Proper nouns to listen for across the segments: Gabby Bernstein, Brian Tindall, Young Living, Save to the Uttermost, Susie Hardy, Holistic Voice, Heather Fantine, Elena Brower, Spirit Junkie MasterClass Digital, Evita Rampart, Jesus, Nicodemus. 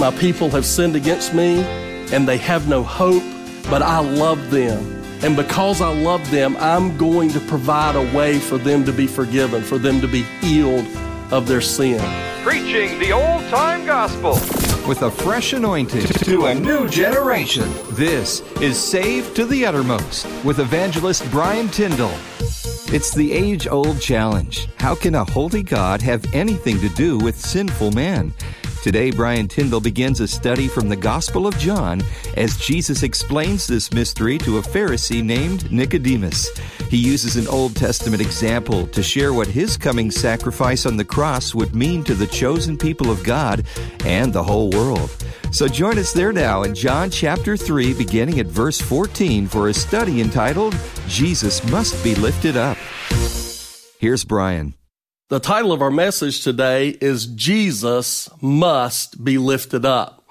My people have sinned against me, and they have no hope, but I love them. And because I love them, I'm going to provide a way for them to be forgiven, for them to be healed of their sin. Preaching the old-time gospel with a fresh anointing to a new generation. This is Save to the Uttermost with evangelist Brian Tindall. It's the age-old challenge. How can a holy God have anything to do with sinful man? Today, Brian Tindall begins a study from the Gospel of John as Jesus explains this mystery to a Pharisee named Nicodemus. He uses an Old Testament example to share what his coming sacrifice on the cross would mean to the chosen people of God and the whole world. So join us there now in John chapter 3, beginning at verse 14, for a study entitled, Jesus Must Be Lifted Up. Here's Brian. The title of our message today is Jesus Must Be Lifted Up.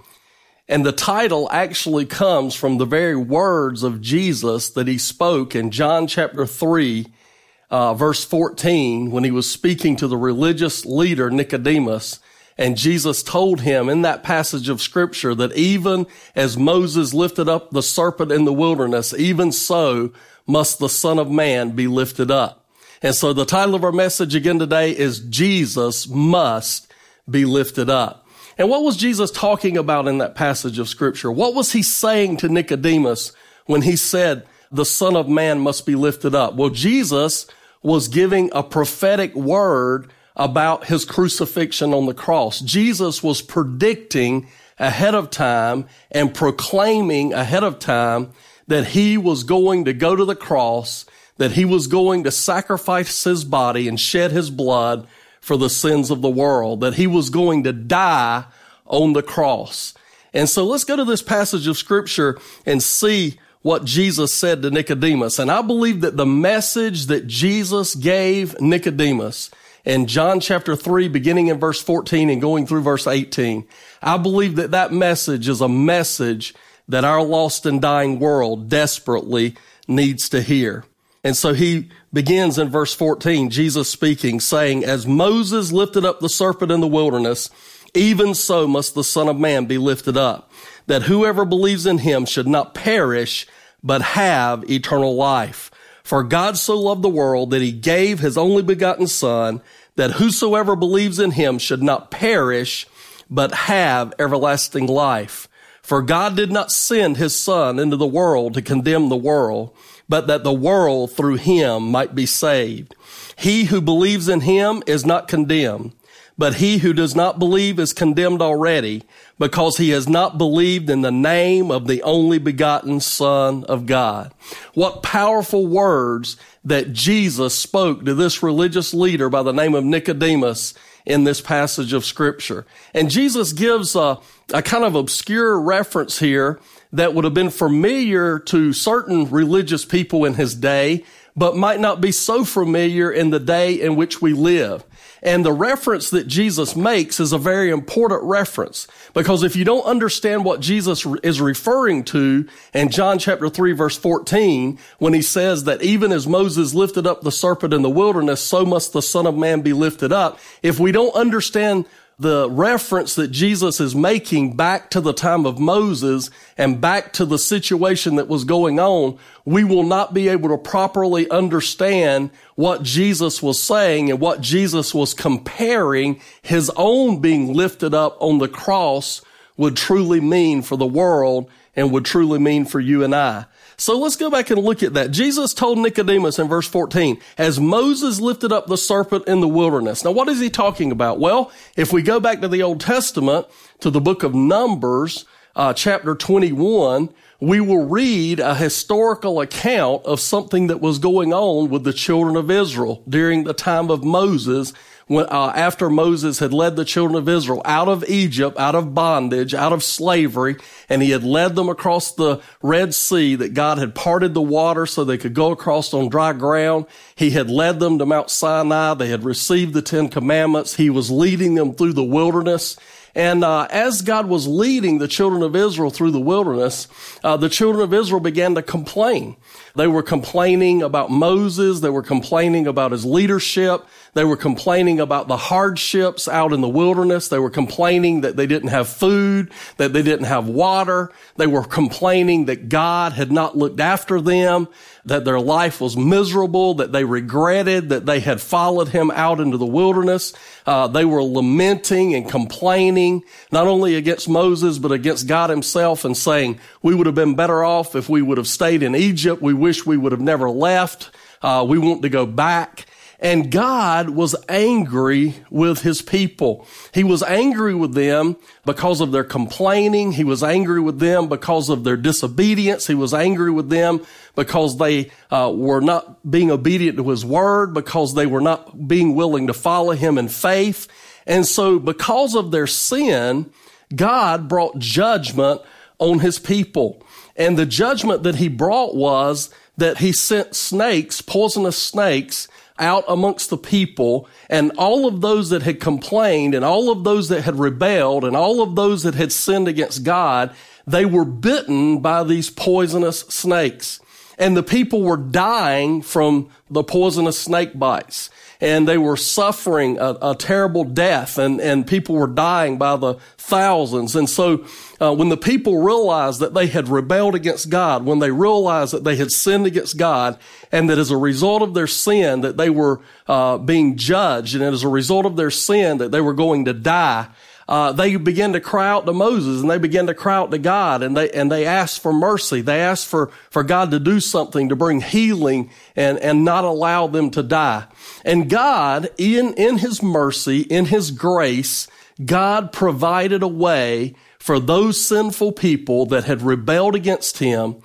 And the title actually comes from the very words of Jesus that he spoke in John chapter 3, verse 14, when he was speaking to the religious leader Nicodemus. And Jesus told him in that passage of Scripture that even as Moses lifted up the serpent in the wilderness, even so must the Son of Man be lifted up. And so the title of our message again today is Jesus Must Be Lifted Up. And what was Jesus talking about in that passage of Scripture? What was he saying to Nicodemus when he said, the Son of Man must be lifted up? Well, Jesus was giving a prophetic word about his crucifixion on the cross. Jesus was predicting ahead of time and proclaiming ahead of time that he was going to go to the cross, that he was going to sacrifice his body and shed his blood for the sins of the world, that he was going to die on the cross. And so let's go to this passage of Scripture and see what Jesus said to Nicodemus. And I believe that the message that Jesus gave Nicodemus in John chapter 3, beginning in verse 14 and going through verse 18, I believe that that message is a message that our lost and dying world desperately needs to hear. And so he begins in verse 14, Jesus speaking, saying, as Moses lifted up the serpent in the wilderness, even so must the Son of Man be lifted up, that whoever believes in him should not perish, but have eternal life. For God so loved the world that he gave his only begotten Son, that whosoever believes in him should not perish, but have everlasting life. For God did not send his Son into the world to condemn the world, but that the world through him might be saved. He who believes in him is not condemned, but he who does not believe is condemned already, because he has not believed in the name of the only begotten Son of God. What powerful words that Jesus spoke to this religious leader by the name of Nicodemus in this passage of Scripture. And Jesus gives a kind of obscure reference here that would have been familiar to certain religious people in his day, but might not be so familiar in the day in which we live. And the reference that Jesus makes is a very important reference, because if you don't understand what Jesus is referring to in John chapter 3, verse 14, when he says that even as Moses lifted up the serpent in the wilderness, so must the Son of Man be lifted up. If we don't understand the reference that Jesus is making back to the time of Moses and back to the situation that was going on, we will not be able to properly understand what Jesus was saying and what Jesus was comparing his own being lifted up on the cross would truly mean for the world and would truly mean for you and I. So let's go back and look at that. Jesus told Nicodemus in verse 14, as Moses lifted up the serpent in the wilderness. Now, what is he talking about? Well, if we go back to the Old Testament, to the book of Numbers, chapter 21, we will read a historical account of something that was going on with the children of Israel during the time of Moses, when after Moses had led the children of Israel out of Egypt, out of bondage, out of slavery, and he had led them across the Red Sea, that God had parted the water so they could go across on dry ground. He had led them to Mount Sinai. They had received the Ten Commandments. He was leading them through the wilderness. And as God was leading the children of Israel through the wilderness, the children of Israel began to complain. They were complaining about Moses. They were complaining about his leadership. They were complaining about the hardships out in the wilderness. They were complaining that they didn't have food, that they didn't have water. They were complaining that God had not looked after them, that their life was miserable, that they regretted that they had followed him out into the wilderness. They were lamenting and complaining, not only against Moses, but against God himself, and saying, we would have been better off if we would have stayed in Egypt. We wish we would have never left. We want to go back. And God was angry with his people. He was angry with them because of their complaining. He was angry with them because of their disobedience. He was angry with them because they were not being obedient to his word, because they were not being willing to follow him in faith. And so because of their sin, God brought judgment on his people. And the judgment that he brought was that he sent snakes, poisonous snakes, out amongst the people, and all of those that had complained and all of those that had rebelled and all of those that had sinned against God, they were bitten by these poisonous snakes. And the people were dying from the poisonous snake bites. And they were suffering a terrible death, and people were dying by the thousands. And so when the people realized that they had rebelled against God, when they realized that they had sinned against God, and that as a result of their sin that they were being judged, and as a result of their sin that they were going to die, they began to cry out to Moses, and they began to cry out to God, and they asked for mercy. They asked for God to do something to bring healing and not allow them to die. And God, in his mercy, in his grace, God provided a way for those sinful people that had rebelled against him.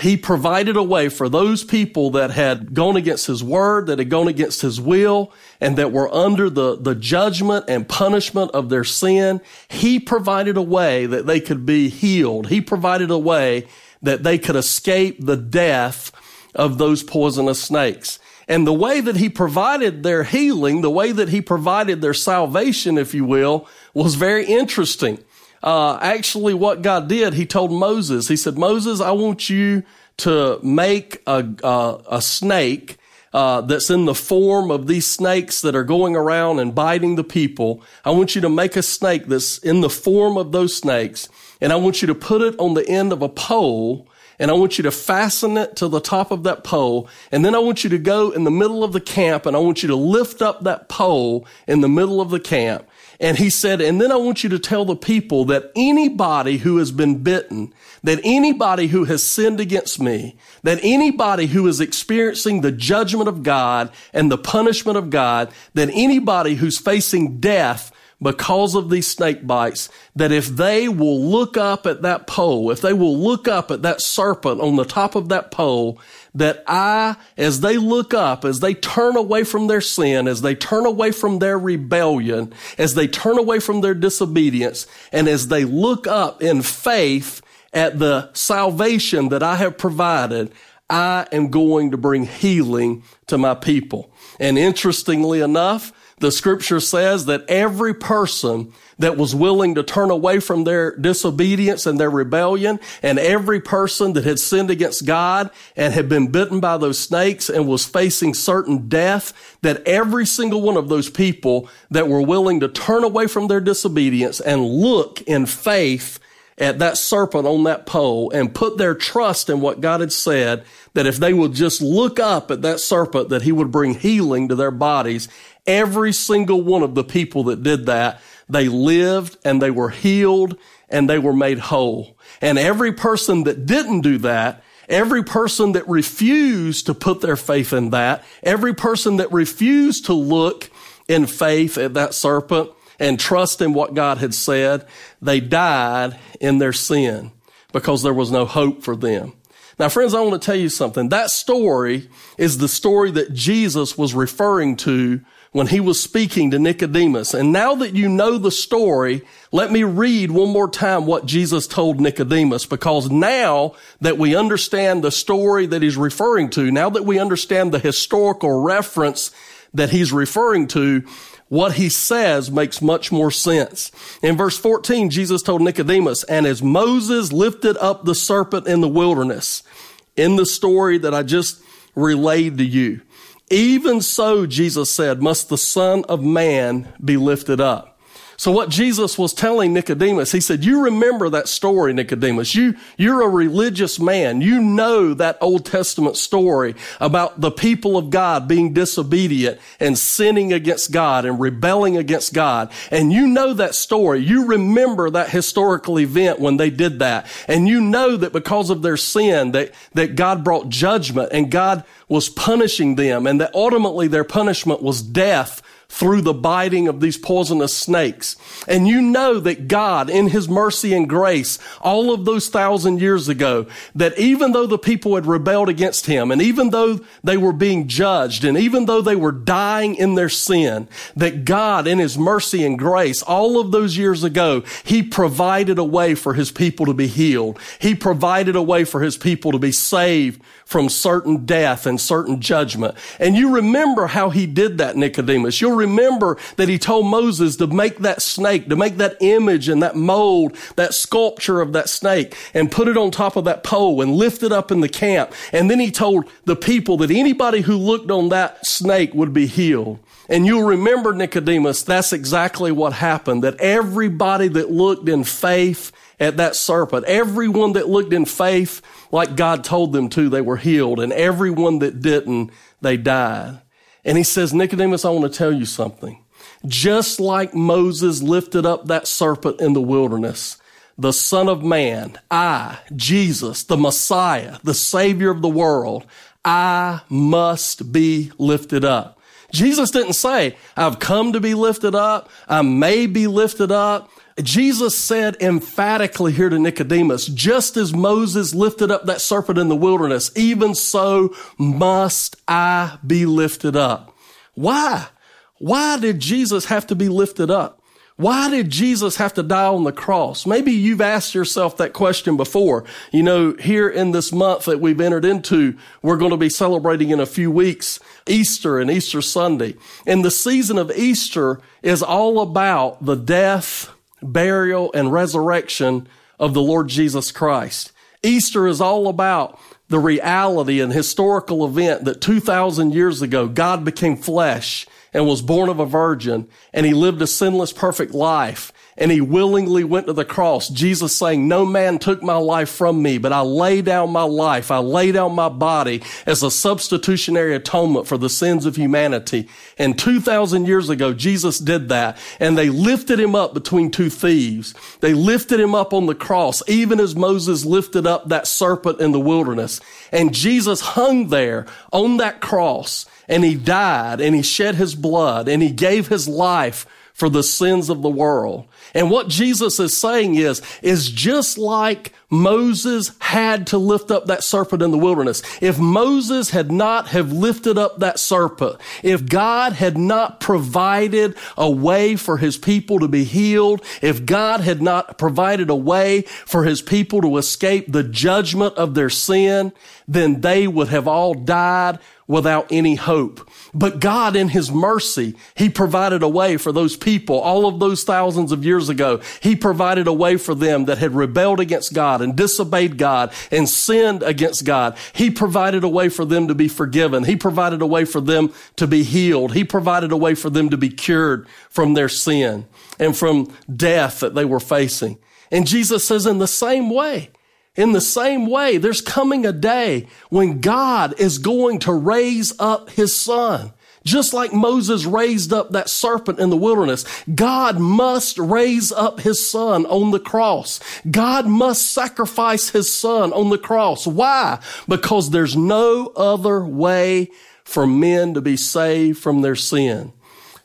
He provided a way for those people that had gone against his word, that had gone against his will, and that were under the judgment and punishment of their sin. He provided a way that they could be healed. He provided a way that they could escape the death of those poisonous snakes. And the way that he provided their healing, the way that he provided their salvation, if you will, was very interesting. Actually what God did, he told Moses, he said, Moses, I want you to make a snake, that's in the form of these snakes that are going around and biting the people. I want you to make a snake that's in the form of those snakes, and I want you to put it on the end of a pole, and I want you to fasten it to the top of that pole, and then I want you to go in the middle of the camp, and I want you to lift up that pole in the middle of the camp. And he said, and then I want you to tell the people that anybody who has been bitten, that anybody who has sinned against me, that anybody who is experiencing the judgment of God and the punishment of God, that anybody who's facing death because of these snake bites, that if they will look up at that pole, if they will look up at that serpent on the top of that pole, that I, as they look up, as they turn away from their sin, as they turn away from their rebellion, as they turn away from their disobedience, and as they look up in faith at the salvation that I have provided, I am going to bring healing to my people. And interestingly enough, the scripture says that every person that was willing to turn away from their disobedience and their rebellion, and every person that had sinned against God and had been bitten by those snakes and was facing certain death, that every single one of those people that were willing to turn away from their disobedience and look in faith at that serpent on that pole and put their trust in what God had said, that if they would just look up at that serpent, that he would bring healing to their bodies. Every single one of the people that did that, they lived and they were healed and they were made whole. And every person that didn't do that, every person that refused to put their faith in that, every person that refused to look in faith at that serpent and trust in what God had said, they died in their sin because there was no hope for them. Now, friends, I want to tell you something. That story is the story that Jesus was referring to when he was speaking to Nicodemus. And now that you know the story, let me read one more time what Jesus told Nicodemus, because now that we understand the story that he's referring to, now that we understand the historical reference that he's referring to, what he says makes much more sense. In verse 14, Jesus told Nicodemus, and as Moses lifted up the serpent in the wilderness, in the story that I just relayed to you, Even so, Jesus said, must the Son of Man be lifted up. So what Jesus was telling Nicodemus, he said, you remember that story, Nicodemus. You're a religious man. You know that Old Testament story about the people of God being disobedient and sinning against God and rebelling against God. And you know that story. You remember that historical event when they did that. And you know that because of their sin, that God brought judgment and God was punishing them, and that ultimately their punishment was death through the biting of these poisonous snakes. And you know that God, in his mercy and grace, all of those 1,000 years ago, that even though the people had rebelled against him, and even though they were being judged, and even though they were dying in their sin, that God, in his mercy and grace, all of those years ago, he provided a way for his people to be healed. He provided a way for his people to be saved from certain death and certain judgment. And you remember how he did that, Nicodemus. You'll remember that he told Moses to make that snake, to make that image and that mold, that sculpture of that snake, and put it on top of that pole and lift it up in the camp. And then he told the people that anybody who looked on that snake would be healed. And you'll remember, Nicodemus, that's exactly what happened, that everybody that looked in faith at that serpent, everyone that looked in faith like God told them to, they were healed. And everyone that didn't, they died. And he says, Nicodemus, I want to tell you something. Just like Moses lifted up that serpent in the wilderness, the Son of Man, I, Jesus, the Messiah, the Savior of the world, I must be lifted up. Jesus didn't say, I've come to be lifted up, I may be lifted up. Jesus said emphatically here to Nicodemus, just as Moses lifted up that serpent in the wilderness, even so must I be lifted up. Why? Why did Jesus have to be lifted up? Why did Jesus have to die on the cross? Maybe you've asked yourself that question before. You know, here in this month that we've entered into, we're going to be celebrating in a few weeks Easter and Easter Sunday. And the season of Easter is all about the death, burial, and resurrection of the Lord Jesus Christ. Easter is all about the reality and historical event that 2,000 years ago, God became flesh and was born of a virgin, and he lived a sinless, perfect life, and he willingly went to the cross. Jesus saying, no man took my life from me, but I lay down my life. I lay down my body as a substitutionary atonement for the sins of humanity. And 2,000 years ago, Jesus did that, and they lifted him up between two thieves. They lifted him up on the cross, even as Moses lifted up that serpent in the wilderness. And Jesus hung there on that cross, and he died, and he shed his blood, and he gave his life for the sins of the world. And what Jesus is saying is just like Moses had to lift up that serpent in the wilderness. If Moses had not have lifted up that serpent, if God had not provided a way for his people to be healed, if God had not provided a way for his people to escape the judgment of their sin, then they would have all died without any hope. But God, in his mercy, he provided a way for those people all of those thousands of years ago. He provided a way for them that had rebelled against God and disobeyed God and sinned against God. He provided a way for them to be forgiven. He provided a way for them to be healed. He provided a way for them to be cured from their sin and from death that they were facing. And Jesus says, in the same way, there's coming a day when God is going to raise up his Son. Just like Moses raised up that serpent in the wilderness, God must raise up his Son on the cross. God must sacrifice his Son on the cross. Why? Because there's no other way for men to be saved from their sin.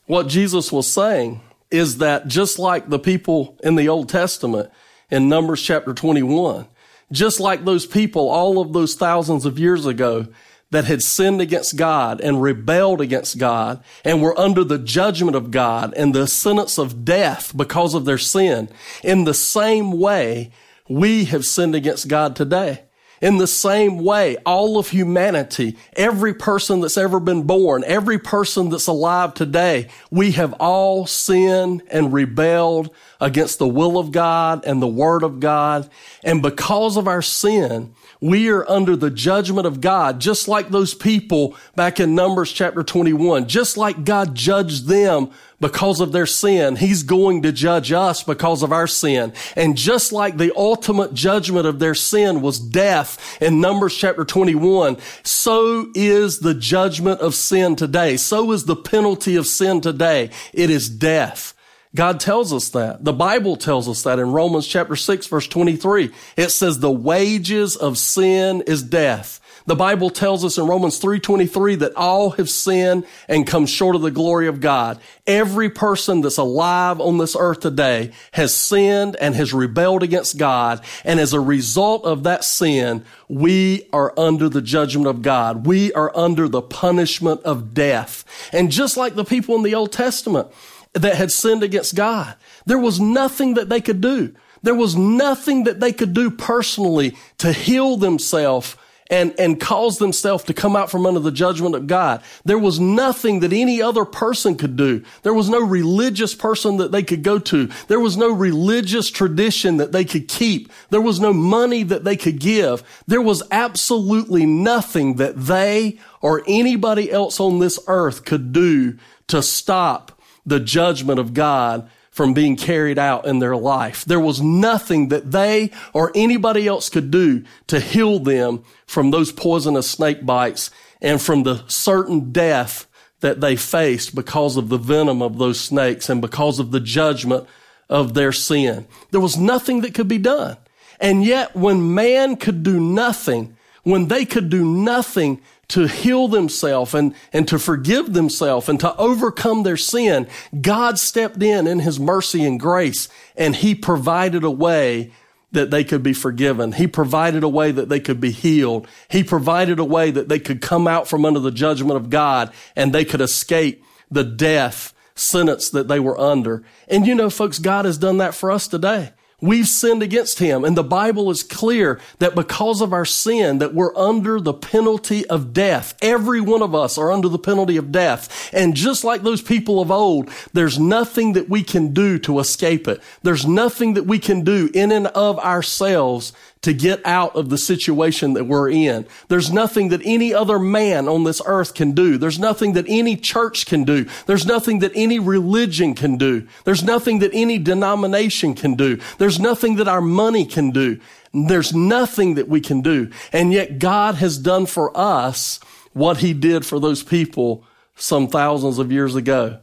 What Jesus was saying is that just like the people in the Old Testament in Numbers chapter 21, just like those people all of those thousands of years ago that had sinned against God and rebelled against God and were under the judgment of God and the sentence of death because of their sin, in the same way, we have sinned against God today. In the same way, all of humanity, every person that's ever been born, every person that's alive today, we have all sinned and rebelled against the will of God and the Word of God. And because of our sin, we are under the judgment of God, just like those people back in Numbers chapter 21. Just like God judged them because of their sin, He's going to judge us because of our sin. And just like the ultimate judgment of their sin was death in Numbers chapter 21, so is the judgment of sin today. So is the penalty of sin today. It is death. God tells us that. The Bible tells us that in Romans chapter 6, verse 23. It says the wages of sin is death. The Bible tells us in Romans 3:23 that all have sinned and come short of the glory of God. Every person that's alive on this earth today has sinned and has rebelled against God. And as a result of that sin, we are under the judgment of God. We are under the punishment of death. And just like the people in the Old Testament that had sinned against God, there was nothing that they could do. There was nothing that they could do personally to heal themselves and cause themselves to come out from under the judgment of God. There was nothing that any other person could do. There was no religious person that they could go to. There was no religious tradition that they could keep. There was no money that they could give. There was absolutely nothing that they or anybody else on this earth could do to stop the judgment of God from being carried out in their life. There was nothing that they or anybody else could do to heal them from those poisonous snake bites and from the certain death that they faced because of the venom of those snakes and because of the judgment of their sin. There was nothing that could be done. And yet when man could do nothing, when they could do nothing to heal themselves and to forgive themselves and to overcome their sin, God stepped in His mercy and grace, and He provided a way that they could be forgiven. He provided a way that they could be healed. He provided a way that they could come out from under the judgment of God and they could escape the death sentence that they were under. And you know, folks, God has done that for us today. We've sinned against Him, and the Bible is clear that because of our sin that we're under the penalty of death. Every one of us are under the penalty of death. And just like those people of old, there's nothing that we can do to escape it. There's nothing that we can do in and of ourselves to get out of the situation that we're in. There's nothing that any other man on this earth can do. There's nothing that any church can do. There's nothing that any religion can do. There's nothing that any denomination can do. There's nothing that our money can do. There's nothing that we can do. And yet God has done for us what He did for those people some thousands of years ago.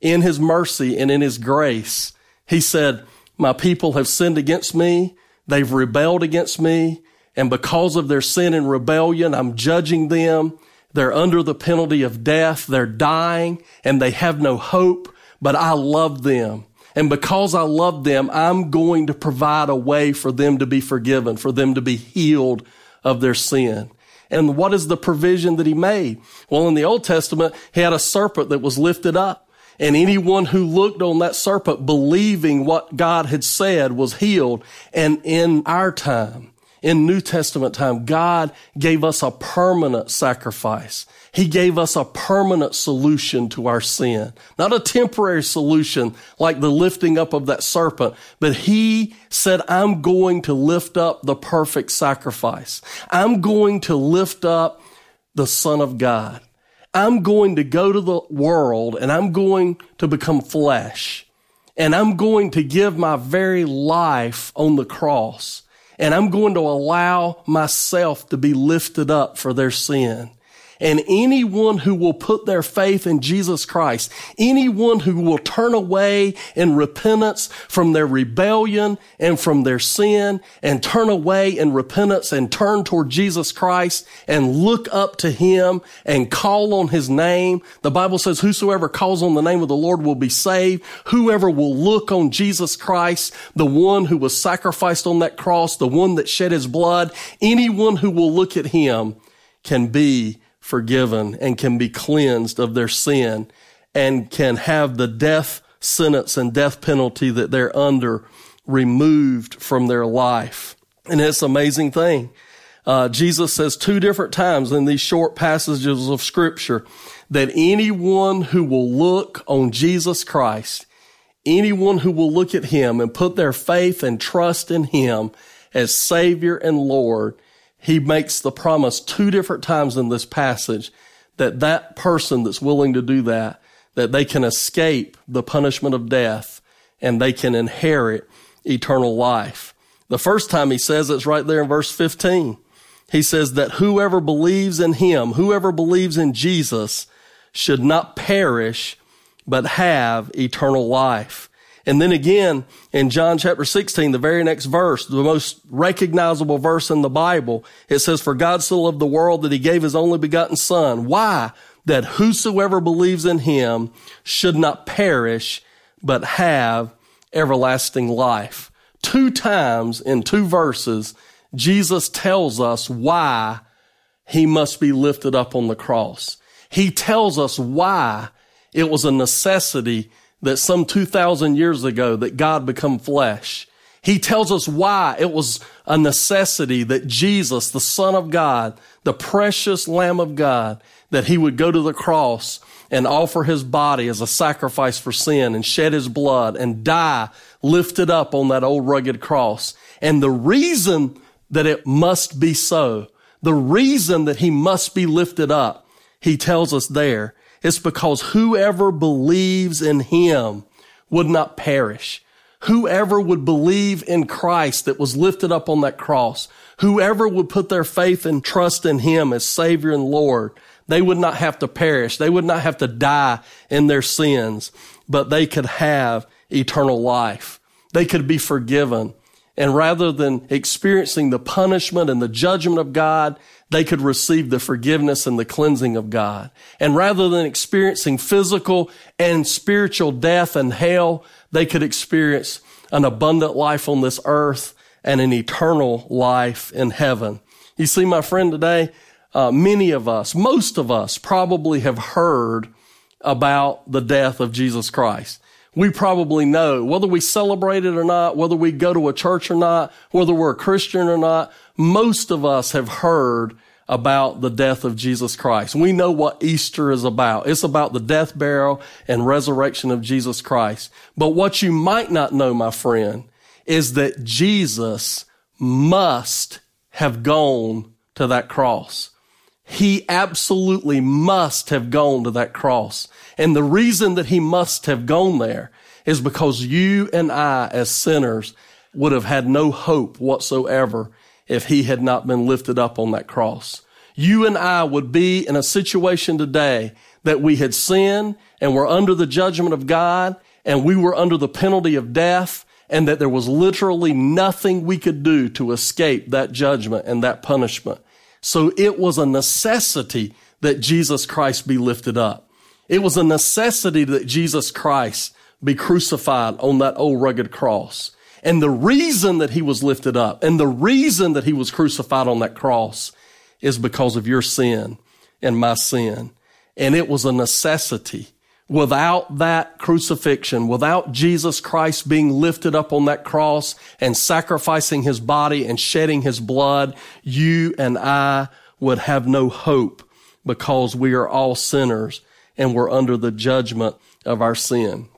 In His mercy and in His grace, He said, "My people have sinned against me. They've rebelled against me, and because of their sin and rebellion, I'm judging them. They're under the penalty of death. They're dying, and they have no hope, but I love them. And because I love them, I'm going to provide a way for them to be forgiven, for them to be healed of their sin." And what is the provision that He made? Well, in the Old Testament, He had a serpent that was lifted up. And anyone who looked on that serpent believing what God had said was healed. And in our time, in New Testament time, God gave us a permanent sacrifice. He gave us a permanent solution to our sin, not a temporary solution like the lifting up of that serpent, but He said, "I'm going to lift up the perfect sacrifice. I'm going to lift up the Son of God. I'm going to go to the world and I'm going to become flesh and I'm going to give my very life on the cross and I'm going to allow myself to be lifted up for their sin." And anyone who will put their faith in Jesus Christ, anyone who will turn away in repentance from their rebellion and from their sin and turn away in repentance and turn toward Jesus Christ and look up to Him and call on His name. The Bible says, "Whosoever calls on the name of the Lord will be saved." Whoever will look on Jesus Christ, the one who was sacrificed on that cross, the one that shed His blood, anyone who will look at Him can be forgiven and can be cleansed of their sin and can have the death sentence and death penalty that they're under removed from their life. And it's an amazing thing. Jesus says two different times in these short passages of Scripture that anyone who will look on Jesus Christ, anyone who will look at him and put their faith and trust in him as Savior and Lord, he makes the promise two different times in this passage that that person that's willing to do that, that they can escape the punishment of death and they can inherit eternal life. The first time he says it's right there in verse 15. He says that whoever believes in him, whoever believes in Jesus, should not perish, but have eternal life. And then again, in John chapter 16, the very next verse, the most recognizable verse in the Bible, it says, "For God so loved the world that he gave his only begotten Son." Why? That whosoever believes in him should not perish, but have everlasting life. Two times in two verses, Jesus tells us why he must be lifted up on the cross. He tells us why it was a necessity that some 2,000 years ago that God become flesh. He tells us why it was a necessity that Jesus, the Son of God, the precious Lamb of God, that he would go to the cross and offer his body as a sacrifice for sin and shed his blood and die lifted up on that old rugged cross. And the reason that it must be so, the reason that he must be lifted up, he tells us there, it's because whoever believes in him would not perish. Whoever would believe in Christ that was lifted up on that cross, whoever would put their faith and trust in him as Savior and Lord, they would not have to perish. They would not have to die in their sins, but they could have eternal life. They could be forgiven. And rather than experiencing the punishment and the judgment of God, they could receive the forgiveness and the cleansing of God. And rather than experiencing physical and spiritual death and hell, they could experience an abundant life on this earth and an eternal life in heaven. You see, my friend, today, many of us, most of us probably have heard about the death of Jesus Christ. We probably know, whether we celebrate it or not, whether we go to a church or not, whether we're a Christian or not, most of us have heard about the death of Jesus Christ. We know what Easter is about. It's about the death, burial, and resurrection of Jesus Christ. But what you might not know, my friend, is that Jesus must have gone to that cross. He absolutely must have gone to that cross. And the reason that he must have gone there is because you and I as sinners would have had no hope whatsoever if he had not been lifted up on that cross. You and I would be in a situation today that we had sinned and were under the judgment of God and we were under the penalty of death and that there was literally nothing we could do to escape that judgment and that punishment. So it was a necessity that Jesus Christ be lifted up. It was a necessity that Jesus Christ be crucified on that old rugged cross. And the reason that he was lifted up and the reason that he was crucified on that cross is because of your sin and my sin. And it was a necessity. Without that crucifixion, without Jesus Christ being lifted up on that cross and sacrificing his body and shedding his blood, you and I would have no hope because we are all sinners and we're under the judgment of our sin.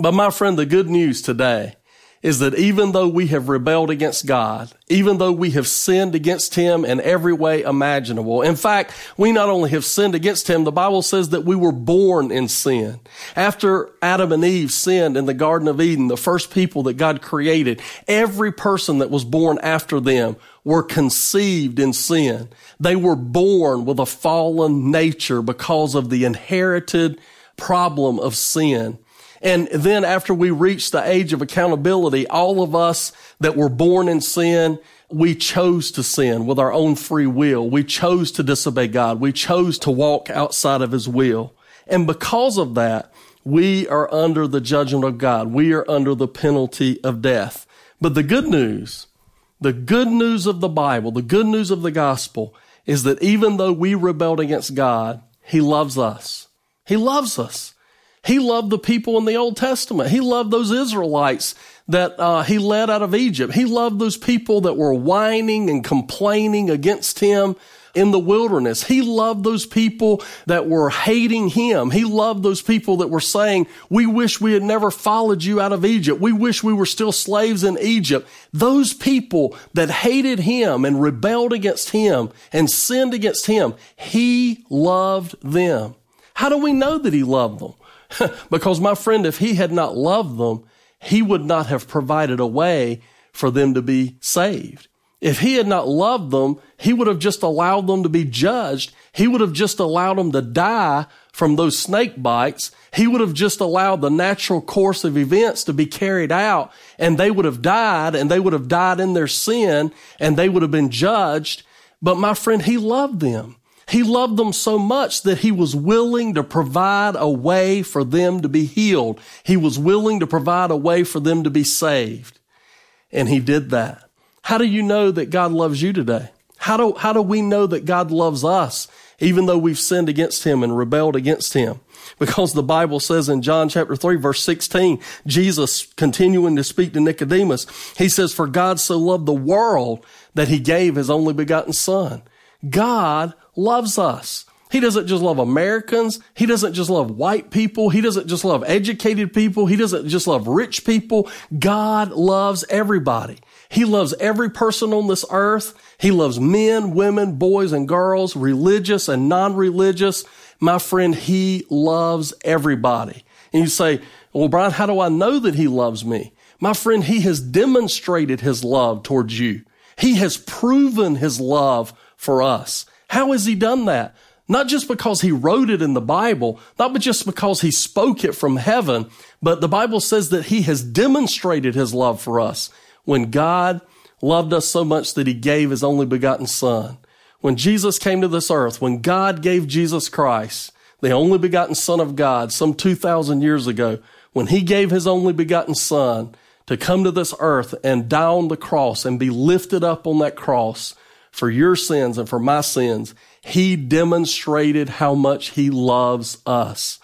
But my friend, the good news today is that even though we have rebelled against God, even though we have sinned against him in every way imaginable. In fact, we not only have sinned against him, the Bible says that we were born in sin. After Adam and Eve sinned in the Garden of Eden, the first people that God created, every person that was born after them were conceived in sin. They were born with a fallen nature because of the inherited problem of sin. And then after we reached the age of accountability, all of us that were born in sin, we chose to sin with our own free will. We chose to disobey God. We chose to walk outside of his will. And because of that, we are under the judgment of God. We are under the penalty of death. But the good news of the Bible, the good news of the gospel is that even though we rebelled against God, he loves us. He loves us. He loved the people in the Old Testament. He loved those Israelites that he led out of Egypt. He loved those people that were whining and complaining against him in the wilderness. He loved those people that were hating him. He loved those people that were saying, we wish we had never followed you out of Egypt. We wish we were still slaves in Egypt. Those people that hated him and rebelled against him and sinned against him, he loved them. How do we know that he loved them? Because, my friend, if he had not loved them, he would not have provided a way for them to be saved. If he had not loved them, he would have just allowed them to be judged. He would have just allowed them to die from those snake bites. He would have just allowed the natural course of events to be carried out, and they would have died, and they would have died in their sin, and they would have been judged. But, my friend, he loved them. He loved them so much that he was willing to provide a way for them to be healed. He was willing to provide a way for them to be saved. And he did that. How do you know that God loves you today? How do we know that God loves us, even though we've sinned against him and rebelled against him? Because the Bible says in John chapter 3, verse 16, Jesus continuing to speak to Nicodemus, he says, for God so loved the world that he gave his only begotten son. God loves us. He doesn't just love Americans. He doesn't just love white people. He doesn't just love educated people. He doesn't just love rich people. God loves everybody. He loves every person on this earth. He loves men, women, boys, and girls, religious and non-religious. My friend, he loves everybody. And you say, well, Brian, how do I know that he loves me? My friend, he has demonstrated his love towards you. He has proven his love for us. How has he done that? Not just because he wrote it in the Bible, not just because he spoke it from heaven, but the Bible says that he has demonstrated his love for us when God loved us so much that he gave his only begotten son. When Jesus came to this earth, when God gave Jesus Christ, the only begotten son of God, some 2,000 years ago, when he gave his only begotten son to come to this earth and die on the cross and be lifted up on that cross for your sins and for my sins, he demonstrated how much he loves us.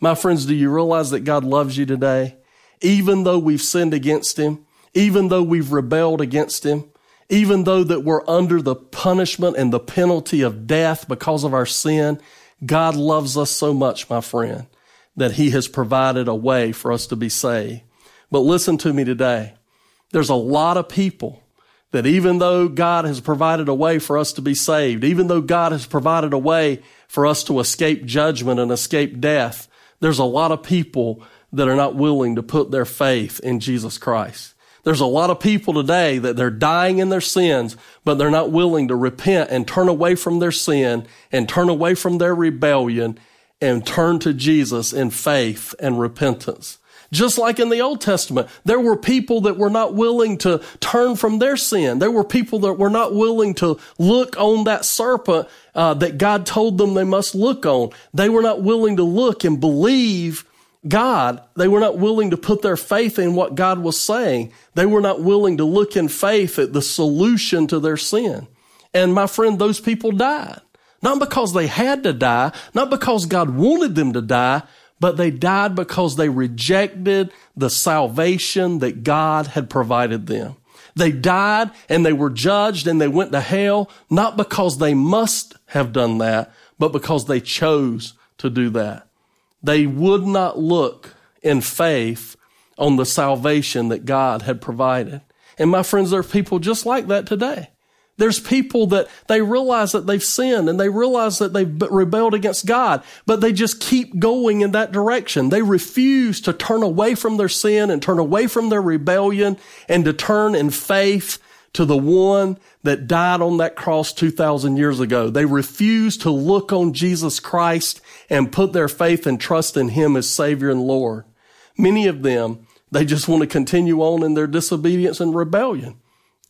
My friends, do you realize that God loves you today? Even though we've sinned against him, even though we've rebelled against him, even though that we're under the punishment and the penalty of death because of our sin, God loves us so much, my friend, that he has provided a way for us to be saved. But listen to me today. There's a lot of people that even though God has provided a way for us to be saved, even though God has provided a way for us to escape judgment and escape death, there's a lot of people that are not willing to put their faith in Jesus Christ. There's a lot of people today that they're dying in their sins, but they're not willing to repent and turn away from their sin and turn away from their rebellion and turn to Jesus in faith and repentance. Just like in the Old Testament, there were people that were not willing to turn from their sin. There were people that were not willing to look on that serpent that God told them they must look on. They were not willing to look and believe God. They were not willing to put their faith in what God was saying. They were not willing to look in faith at the solution to their sin. And my friend, those people died. Not because they had to die, not because God wanted them to die, but they died because they rejected the salvation that God had provided them. They died and they were judged and they went to hell, not because they must have done that, but because they chose to do that. They would not look in faith on the salvation that God had provided. And my friends, there are people just like that today. There's people that they realize that they've sinned and they realize that they've rebelled against God, but they just keep going in that direction. They refuse to turn away from their sin and turn away from their rebellion and to turn in faith to the one that died on that cross 2,000 years ago. They refuse to look on Jesus Christ and put their faith and trust in him as Savior and Lord. Many of them, they just want to continue on in their disobedience and rebellion.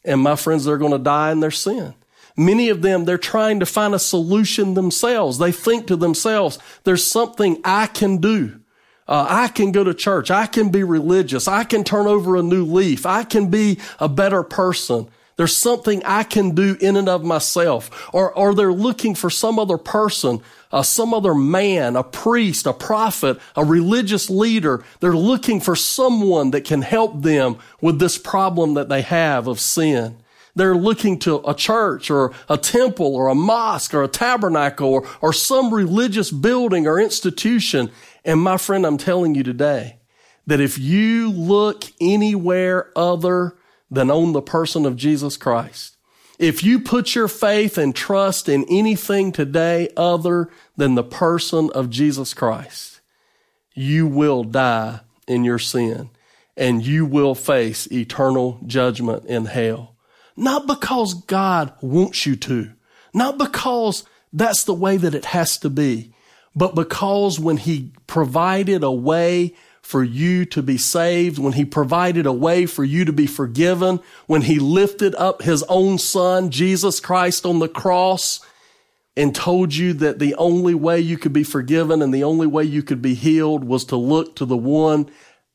And my friends, they're going to die in their sin. Many of them, they're trying to find a solution themselves. They think to themselves, there's something I can do. I can go to church. I can be religious. I can turn over a new leaf. I can be a better person. There's something I can do in and of myself. Or they're looking for some other person, some other man, a priest, a prophet, a religious leader. They're looking for someone that can help them with this problem that they have of sin. They're looking to a church or a temple or a mosque or a tabernacle or some religious building or institution. And my friend, I'm telling you today that if you look anywhere other than on the person of Jesus Christ, if you put your faith and trust in anything today other than the person of Jesus Christ, you will die in your sin and you will face eternal judgment in hell. Not because God wants you to, not because that's the way that it has to be, but because when he provided a way for you to be saved, when he provided a way for you to be forgiven, when he lifted up his own son, Jesus Christ, on the cross and told you that the only way you could be forgiven and the only way you could be healed was to look to the one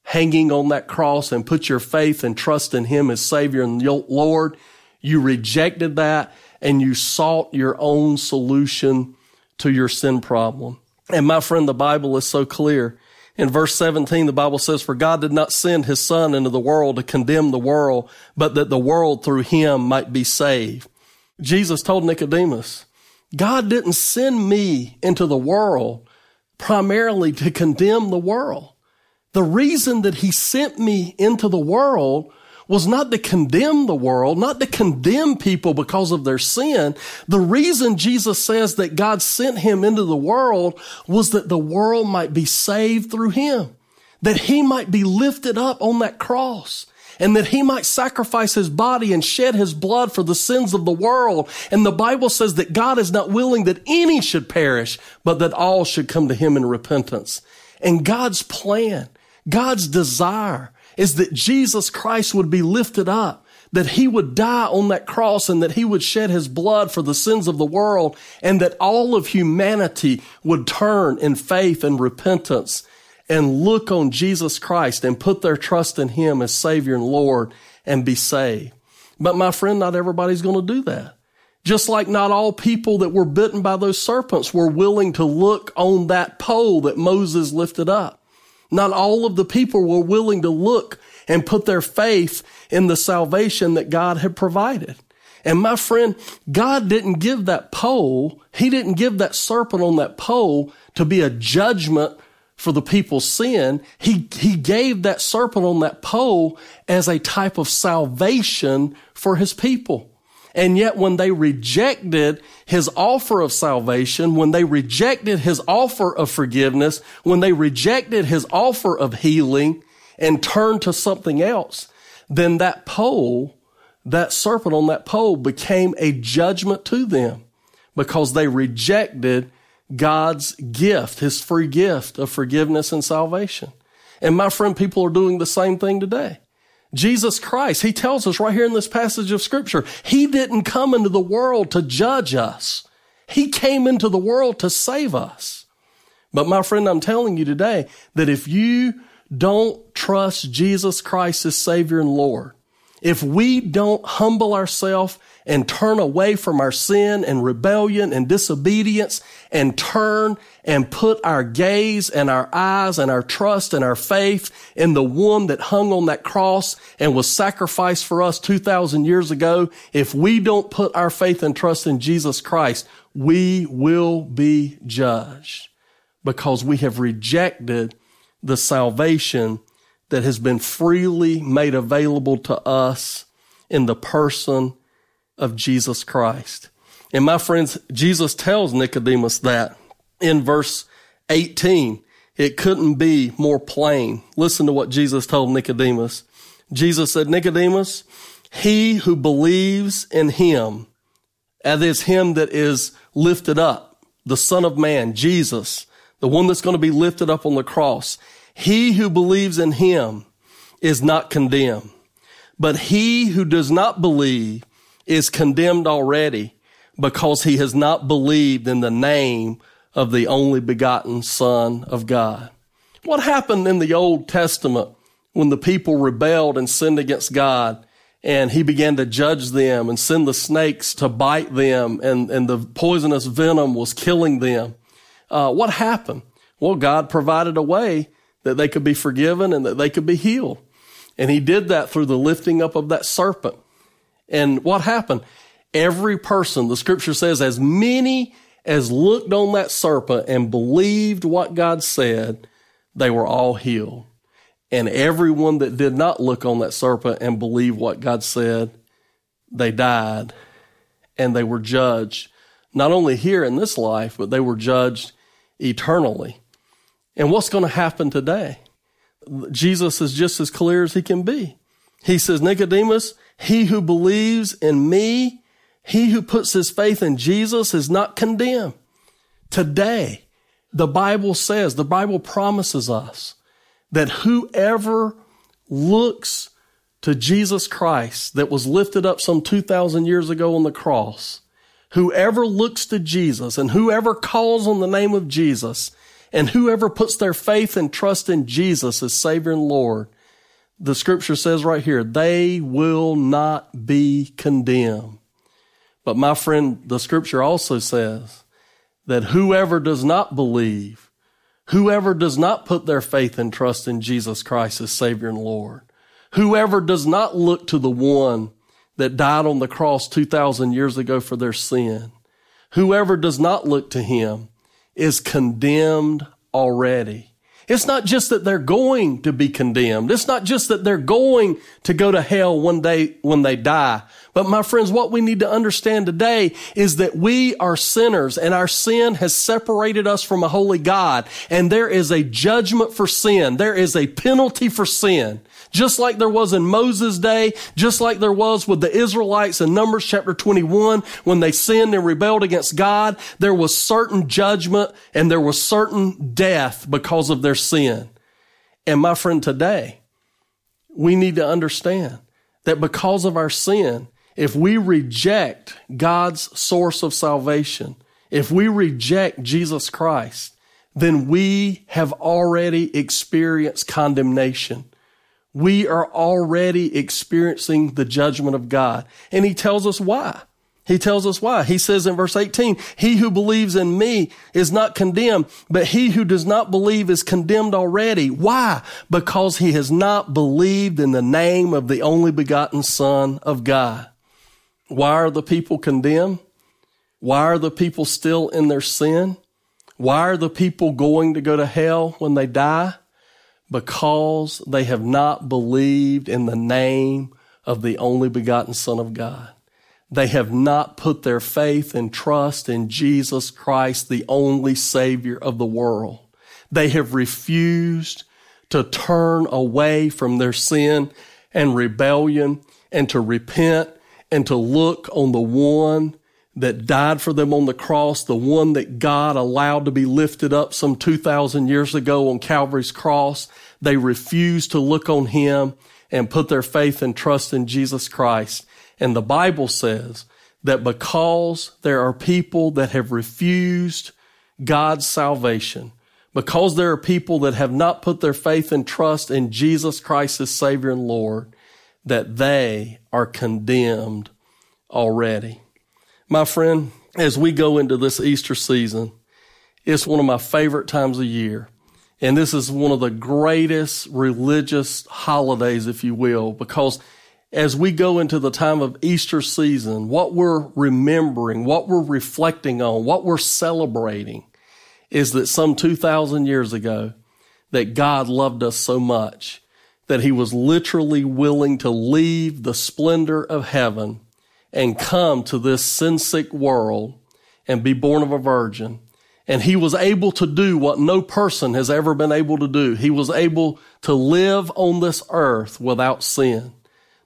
hanging on that cross and put your faith and trust in him as Savior and Lord, you rejected that and you sought your own solution to your sin problem. And my friend, the Bible is so clear. In verse 17, the Bible says, "For God did not send his son into the world to condemn the world, but that the world through him might be saved." Jesus told Nicodemus, God didn't send me into the world primarily to condemn the world. The reason that he sent me into the world was not to condemn the world, not to condemn people because of their sin. The reason Jesus says that God sent him into the world was that the world might be saved through him, that he might be lifted up on that cross, and that he might sacrifice his body and shed his blood for the sins of the world. And the Bible says that God is not willing that any should perish, but that all should come to him in repentance. And God's plan, God's desire is that Jesus Christ would be lifted up, that he would die on that cross and that he would shed his blood for the sins of the world and that all of humanity would turn in faith and repentance and look on Jesus Christ and put their trust in him as Savior and Lord and be saved. But my friend, not everybody's going to do that. Just like not all people that were bitten by those serpents were willing to look on that pole that Moses lifted up. Not all of the people were willing to look and put their faith in the salvation that God had provided. And my friend, God didn't give that pole, he didn't give that serpent on that pole to be a judgment for the people's sin. He gave that serpent on that pole as a type of salvation for his people. And yet when they rejected his offer of salvation, when they rejected his offer of forgiveness, when they rejected his offer of healing and turned to something else, then that pole, that serpent on that pole became a judgment to them because they rejected God's gift, his free gift of forgiveness and salvation. And my friend, people are doing the same thing today. Jesus Christ, he tells us right here in this passage of Scripture, he didn't come into the world to judge us. He came into the world to save us. But my friend, I'm telling you today that if you don't trust Jesus Christ as Savior and Lord, if we don't humble ourselves and turn away from our sin and rebellion and disobedience and turn and put our gaze and our eyes and our trust and our faith in the one that hung on that cross and was sacrificed for us 2,000 years ago, if we don't put our faith and trust in Jesus Christ, we will be judged because we have rejected the salvation that has been freely made available to us in the person of Jesus Christ. And my friends, Jesus tells Nicodemus that in verse 18. It couldn't be more plain. Listen to what Jesus told Nicodemus. Jesus said, "Nicodemus, he who believes in him," that is him that is lifted up, the Son of Man, Jesus, the one that's going to be lifted up on the cross, "he who believes in him is not condemned, but he who does not believe is condemned already because he has not believed in the name of the only begotten Son of God." What happened in the Old Testament when the people rebelled and sinned against God And he began to judge them and send the snakes to bite them, and the poisonous venom was killing them. What happened? Well, God provided a way that they could be forgiven and that they could be healed. And he did that through the lifting up of that serpent. And what happened? Every person, the scripture says, as many as looked on that serpent and believed what God said, they were all healed. And everyone that did not look on that serpent and believe what God said, they died and they were judged, not only here in this life, but they were judged eternally. And what's going to happen today? Jesus is just as clear as he can be. He says, Nicodemus, he who believes in me, he who puts his faith in Jesus is not condemned. Today, the Bible says, the Bible promises us that whoever looks to Jesus Christ that was lifted up some 2,000 years ago on the cross, whoever looks to Jesus and whoever calls on the name of Jesus and whoever puts their faith and trust in Jesus as Savior and Lord, the scripture says right here, they will not be condemned. But my friend, the scripture also says that whoever does not believe, whoever does not put their faith and trust in Jesus Christ as Savior and Lord, whoever does not look to the one that died on the cross 2,000 years ago for their sin, whoever does not look to him is condemned already. It's not just that they're going to be condemned. It's not just that they're going to go to hell one day when they die. But my friends, what we need to understand today is that we are sinners and our sin has separated us from a holy God. And there is a judgment for sin. There is a penalty for sin. Just like there was in Moses' day, just like there was with the Israelites in Numbers chapter 21, when they sinned and rebelled against God, there was certain judgment and there was certain death because of their sin. And my friend, today, we need to understand that because of our sin, if we reject God's source of salvation, if we reject Jesus Christ, then we have already experienced condemnation. We are already experiencing the judgment of God. And he tells us why. He tells us why. He says in verse 18, he who believes in me is not condemned, but he who does not believe is condemned already. Why? Because he has not believed in the name of the only begotten Son of God. Why are the people condemned? Why are the people still in their sin? Why are the people going to go to hell when they die? Because they have not believed in the name of the only begotten Son of God. They have not put their faith and trust in Jesus Christ, the only Savior of the world. They have refused to turn away from their sin and rebellion and to repent and to look on the one that died for them on the cross, the one that God allowed to be lifted up some 2,000 years ago on Calvary's cross. They refused to look on him and put their faith and trust in Jesus Christ. And the Bible says that because there are people that have refused God's salvation, because there are people that have not put their faith and trust in Jesus Christ as Savior and Lord, that they are condemned already. My friend, as we go into this Easter season, it's one of my favorite times of year. And this is one of the greatest religious holidays, if you will, because as we go into the time of Easter season, what we're remembering, what we're reflecting on, what we're celebrating is that some 2,000 years ago, that God loved us so much that he was literally willing to leave the splendor of heaven and come to this sin-sick world and be born of a virgin. And he was able to do what no person has ever been able to do. He was able to live on this earth without sin.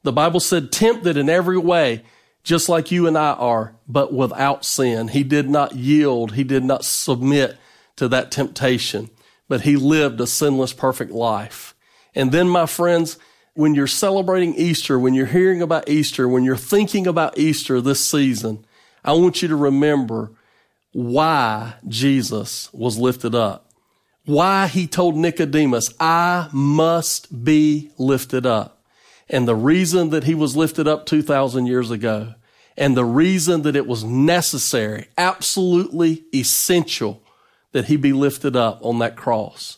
The Bible said, tempted in every way, just like you and I are, but without sin. He did not yield. He did not submit to that temptation, but he lived a sinless, perfect life. And then, my friends, when you're celebrating Easter, when you're hearing about Easter, when you're thinking about Easter this season, I want you to remember why Jesus was lifted up, why he told Nicodemus, I must be lifted up. and the reason that he was lifted up 2,000 years ago, and the reason that it was necessary, absolutely essential, that he be lifted up on that cross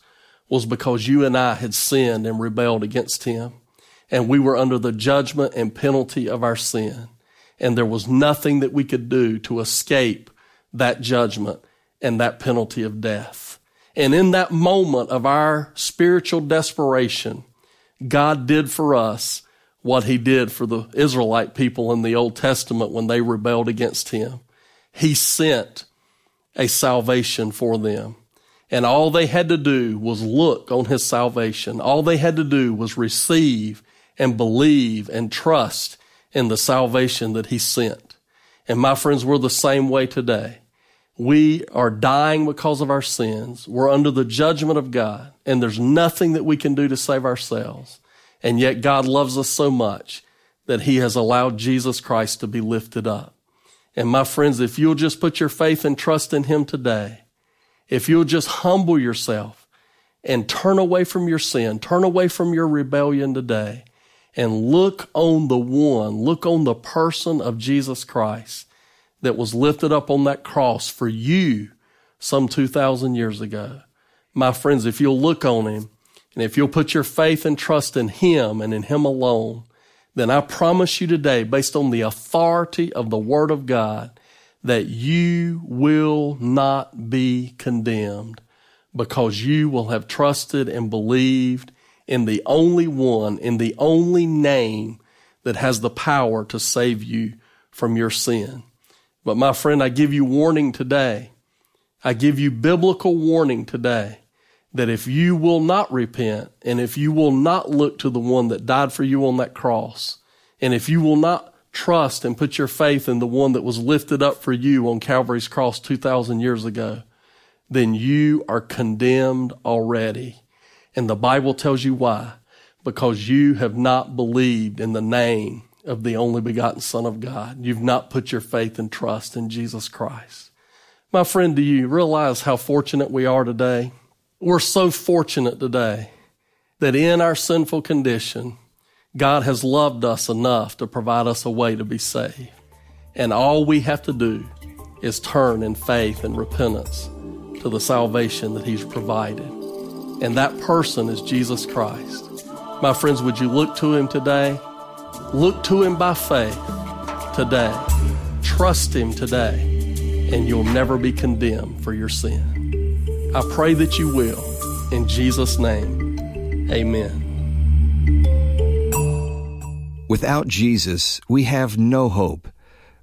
was because you and I had sinned and rebelled against him, and we were under the judgment and penalty of our sin, and there was nothing that we could do to escape that judgment and that penalty of death. And in that moment of our spiritual desperation, God did for us what he did for the Israelite people in the Old Testament when they rebelled against him. He sent a salvation for them. And all they had to do was look on his salvation. All they had to do was receive and believe and trust in the salvation that he sent. And my friends, we're the same way today. We are dying because of our sins. We're under the judgment of God, and there's nothing that we can do to save ourselves. And yet God loves us so much that he has allowed Jesus Christ to be lifted up. And my friends, if you'll just put your faith and trust in him today, if you'll just humble yourself and turn away from your sin, turn away from your rebellion today, and look on the one, look on the person of Jesus Christ that was lifted up on that cross for you some 2,000 years ago. My friends, if you'll look on him, and if you'll put your faith and trust in him and in him alone, then I promise you today, based on the authority of the Word of God, that you will not be condemned because you will have trusted and believed in the only one, in the only name that has the power to save you from your sin. But my friend, I give you warning today. I give you biblical warning today, that if you will not repent, and if you will not look to the one that died for you on that cross, and if you will not trust and put your faith in the one that was lifted up for you on Calvary's cross 2,000 years ago, then you are condemned already. And the Bible tells you why. Because you have not believed in the name of the only begotten Son of God. You've not put your faith and trust in Jesus Christ. My friend, do you realize how fortunate we are today? We're so fortunate today that in our sinful condition, God has loved us enough to provide us a way to be saved. And all we have to do is turn in faith and repentance to the salvation that he's provided. And that person is Jesus Christ. My friends, would you look to him today? Look to him by faith today. Trust him today, and you'll never be condemned for your sin. I pray that you will. In Jesus' name, amen. Without Jesus, we have no hope.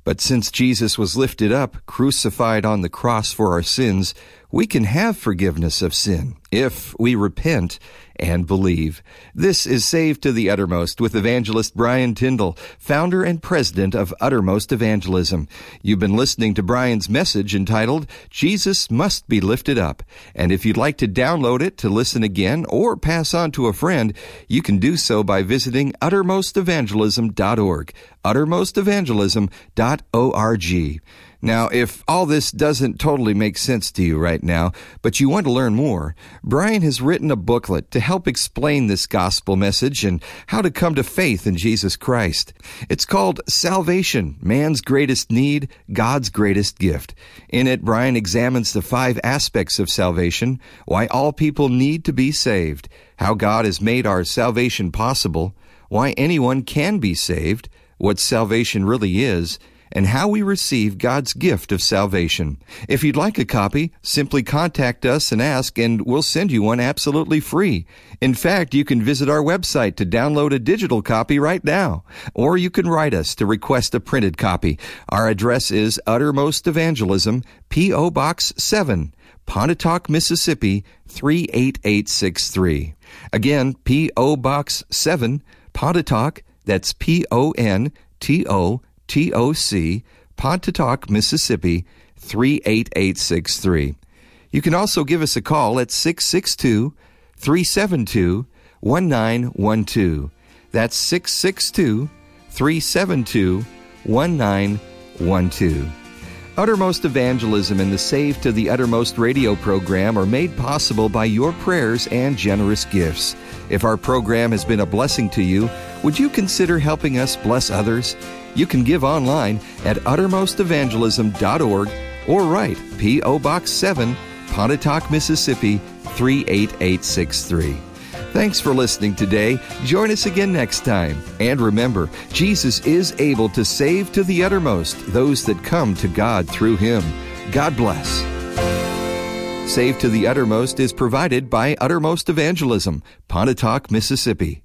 But since Jesus was lifted up, crucified on the cross for our sins, we can have forgiveness of sin if we repent and believe. This is Saved to the Uttermost with evangelist Brian Tindall, founder and president of Uttermost Evangelism. You've been listening to Brian's message entitled, Jesus Must Be Lifted Up. And if you'd like to download it to listen again or pass on to a friend, you can do so by visiting uttermostevangelism.org, uttermostevangelism.org. Now, if all this doesn't totally make sense to you right now, but you want to learn more, Brian has written a booklet to help explain this gospel message and how to come to faith in Jesus Christ. It's called Salvation, Man's Greatest Need, God's Greatest Gift. In it, Brian examines the 5 aspects of salvation, why all people need to be saved, how God has made our salvation possible, why anyone can be saved, what salvation really is, and how we receive God's gift of salvation. If you'd like a copy, simply contact us and ask, and we'll send you one absolutely free. In fact, you can visit our website to download a digital copy right now, or you can write us to request a printed copy. Our address is Uttermost Evangelism, P.O. Box 7, Pontotoc, Mississippi, 38863. Again, P.O. Box 7, Pontotoc, that's P-O-N-T-O-T-O-C, Pontotoc, Mississippi, 38863. You can also give us a call at 662-372-1912. That's 662-372-1912. Uttermost Evangelism and the Save to the Uttermost radio program are made possible by your prayers and generous gifts. If our program has been a blessing to you, would you consider helping us bless others? You can give online at uttermostevangelism.org or write P.O. Box 7, Pontotoc, Mississippi, 38863. Thanks for listening today. Join us again next time. And remember, Jesus is able to save to the uttermost those that come to God through Him. God bless. Save to the Uttermost is provided by Uttermost Evangelism, Pontotoc, Mississippi.